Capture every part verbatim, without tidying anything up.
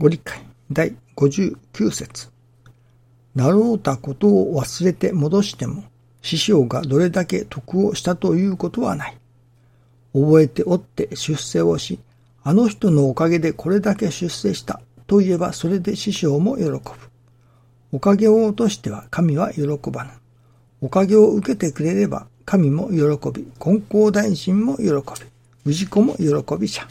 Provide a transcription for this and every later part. ご理解第ごじゅうきゅう節。なろうたことを忘れて戻しても、師匠がどれだけ得をしたということはない。覚えておって出世をし、あの人のおかげでこれだけ出世したといえば、それで師匠も喜ぶ。おかげを落としては神は喜ばぬ。おかげを受けてくれれば神も喜び、金光大臣も喜び、氏子も喜びじゃ。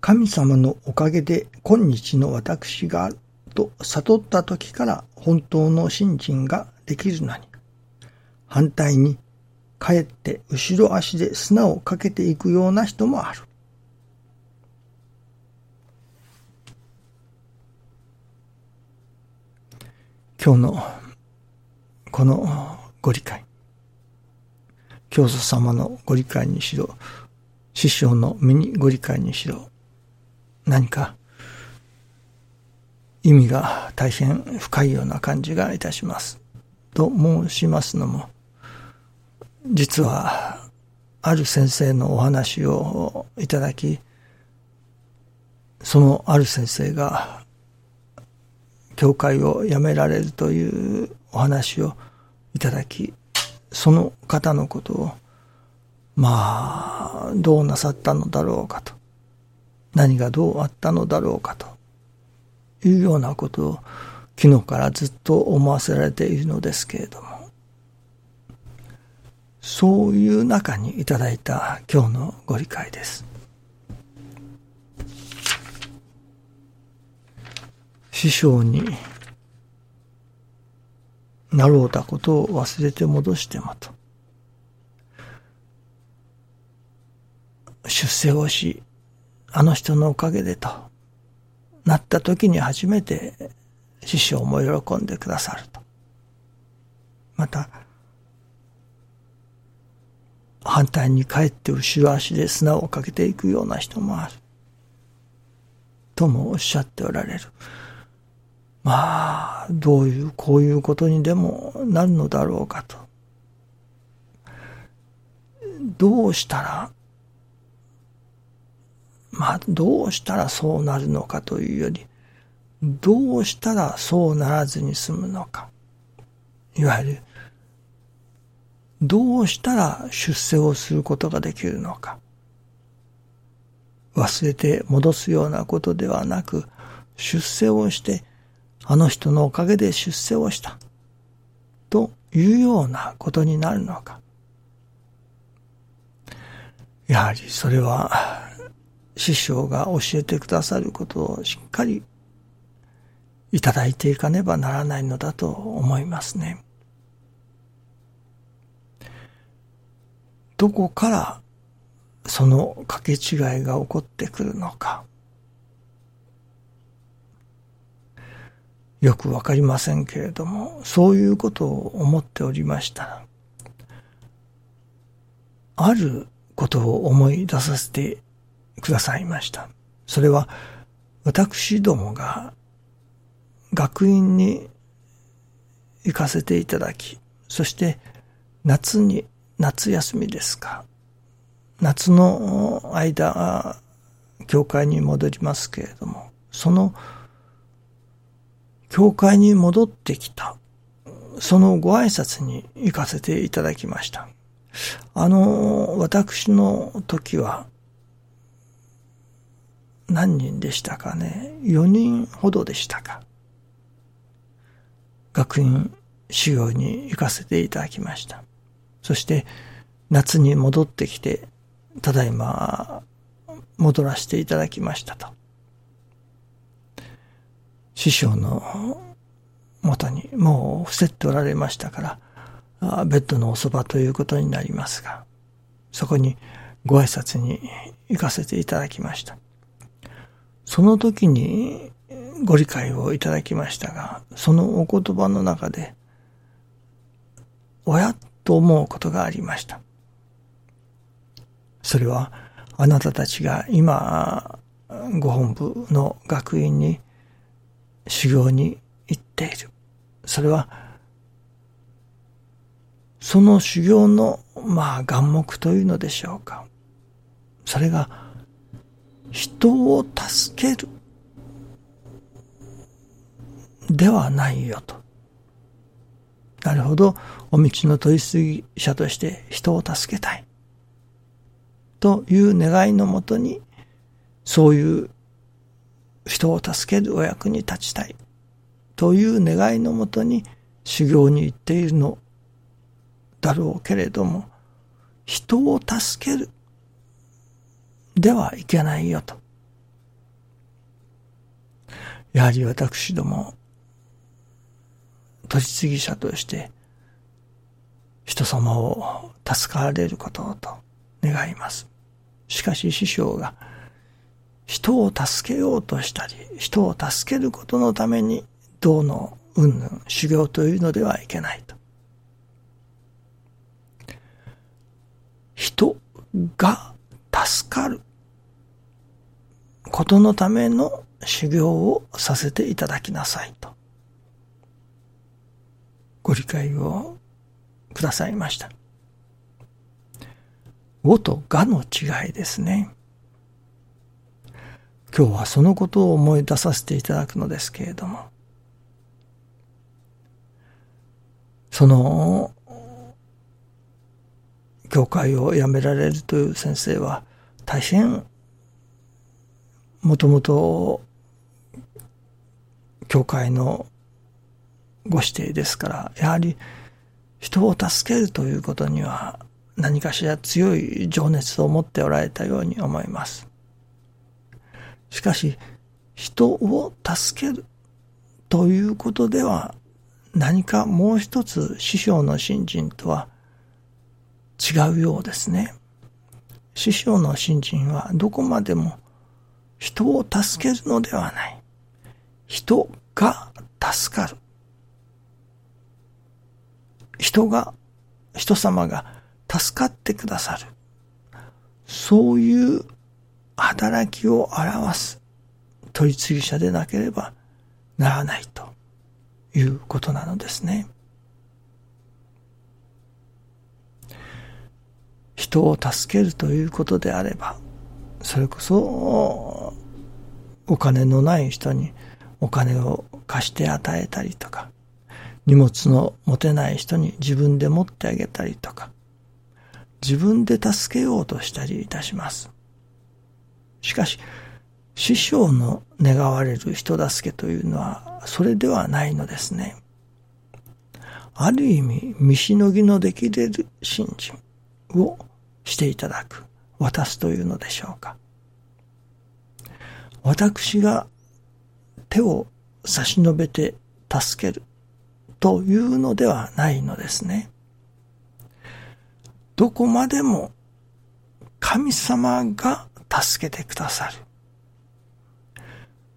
神様のおかげで今日の私があると悟った時から本当の信心ができるのに、反対にかえって後ろ足で砂をかけていくような人もある。今日のこのご理解、教祖様のご理解にしろ、師匠の身にご理解にしろ、何か意味が大変深いような感じがいたします。と申しますのも、実はある先生のお話をいただき、そのある先生が教会を辞められるというお話をいただき、その方のことを、まあどうなさったのだろうかと、何がどうあったのだろうかというようなことを昨日からずっと思わせられているのですけれども、そういう中にいただいた今日のご理解です。師匠になろうたことを忘れて戻してもと、出世をしあの人のおかげでとなった時に初めて師匠も喜んでくださると。また反対に帰って後ろ足で砂をかけていくような人もあるともおっしゃっておられる。まあどういうこういうことにでもなるのだろうかと。どうしたらまあどうしたらそうなるのかというより、どうしたらそうならずに済むのか。いわゆる、どうしたら出世をすることができるのか。忘れて戻すようなことではなく、出世をして、あの人のおかげで出世をした。というようなことになるのか。やはりそれは、師匠が教えてくださることをしっかりいただいていかねばならないのだと思いますね。どこからその掛け違いが起こってくるのかよくわかりませんけれども、そういうことを思っておりましたら、あることを思い出させてくださいました。それは私どもが学院に行かせていただき、そして夏に夏休みですか。夏の間教会に戻りますけれども、その教会に戻ってきたそのご挨拶に行かせていただきました。あの私の時は。何人でしたかね。よにんほどでしたか。学院修行に行かせていただきました。そして夏に戻ってきて、ただいま戻らせていただきましたと。師匠の元にもう伏せっておられましたから、ベッドのおそばということになりますが、そこにご挨拶に行かせていただきました。その時にご理解をいただきましたが、そのお言葉の中で、おやっと思うことがありました。それは、あなたたちが今、ご本部の学院に修行に行っている。それは、その修行の、まあ、願目というのでしょうか。それが、人を助けるではないよと。なるほど、お道の取り次ぎ者として人を助けたいという願いのもとに、そういう人を助けるお役に立ちたいという願いのもとに修行に行っているのだろうけれども、人を助けるではいけないよと。やはり私ども取り次ぎ者として人様を助かられることをと願います。しかし師匠が人を助けようとしたり、人を助けることのためにどうの云々修行というのではいけないと。人が助かることのための修行をさせていただきなさいと、ご理解をくださいました。語とがの違いですね。今日はそのことを思い出させていただくのですけれども、その教会を辞められるという先生は大変、もともと教会のご指定ですから、やはり人を助けるということには何かしら強い情熱を持っておられたように思います。しかし人を助けるということでは、何かもう一つ師匠の信心とは違うようですね。師匠の信心はどこまでも人を助けるのではない、人が助かる、人が、人様が助かってくださる、そういう働きを表す取り次ぎ者でなければならないということなのですね。人を助けるということであれば、それこそお金のない人にお金を貸して与えたりとか、荷物の持てない人に自分で持ってあげたりとか、自分で助けようとしたりいたします。しかし、師匠の願われる人助けというのはそれではないのですね。ある意味、見しのぎのできれる信心をしていただく、渡すというのでしょうか。私が手を差し伸べて助けるというのではないのですね。どこまでも神様が助けてくださる、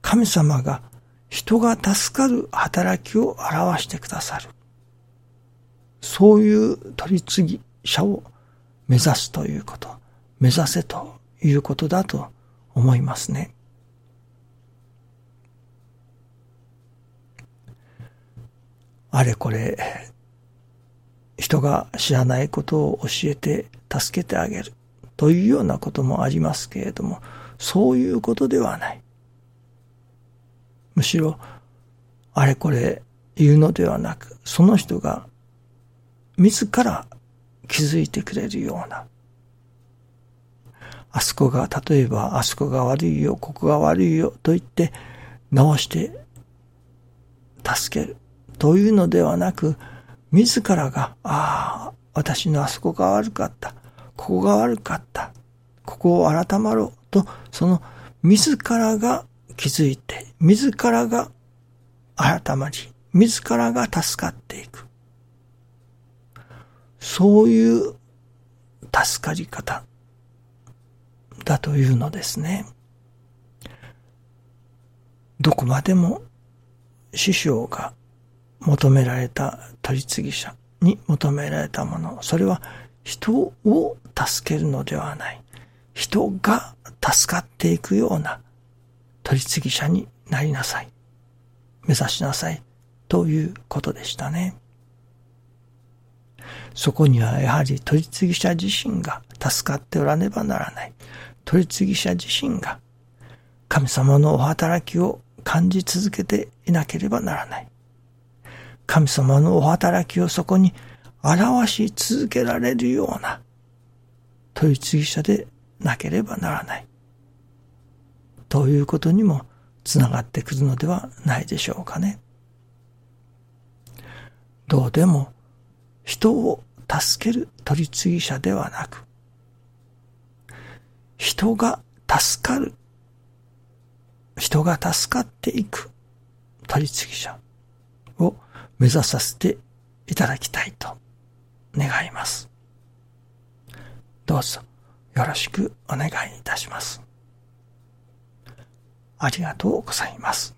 神様が人が助かる働きを表してくださる、そういう取り次ぎ者を目指すということ、目指せということだと思いますね。あれこれ人が知らないことを教えて助けてあげるというようなこともありますけれども、そういうことではない。むしろあれこれ言うのではなく、その人が自ら気づいてくれるような、あそこが、例えばあそこが悪いよ、ここが悪いよと言って直して助けるというのではなく、自らが、ああ、私のあそこが悪かった、ここが悪かった、ここを改まろうと、その自らが気づいて、自らが改まり、自らが助かっていく。そういう助かり方だというのですね。どこまでも師匠が求められた取り次ぎ者に求められたもの、それは人を助けるのではない、人が助かっていくような取り次ぎ者になりなさい、目指しなさいということでしたね。そこにはやはり取り次ぎ者自身が助かっておらねばならない、取り次ぎ者自身が神様のお働きを感じ続けていなければならない。神様のお働きをそこに表し続けられるような問い継ぎ者でなければならないということにもつながってくるのではないでしょうかね。どうでも人を助ける取り次ぎ者ではなく、人が助かる、人が助かっていく取り次ぎ者を目指させていただきたいと願います。どうぞよろしくお願いいたします。ありがとうございます。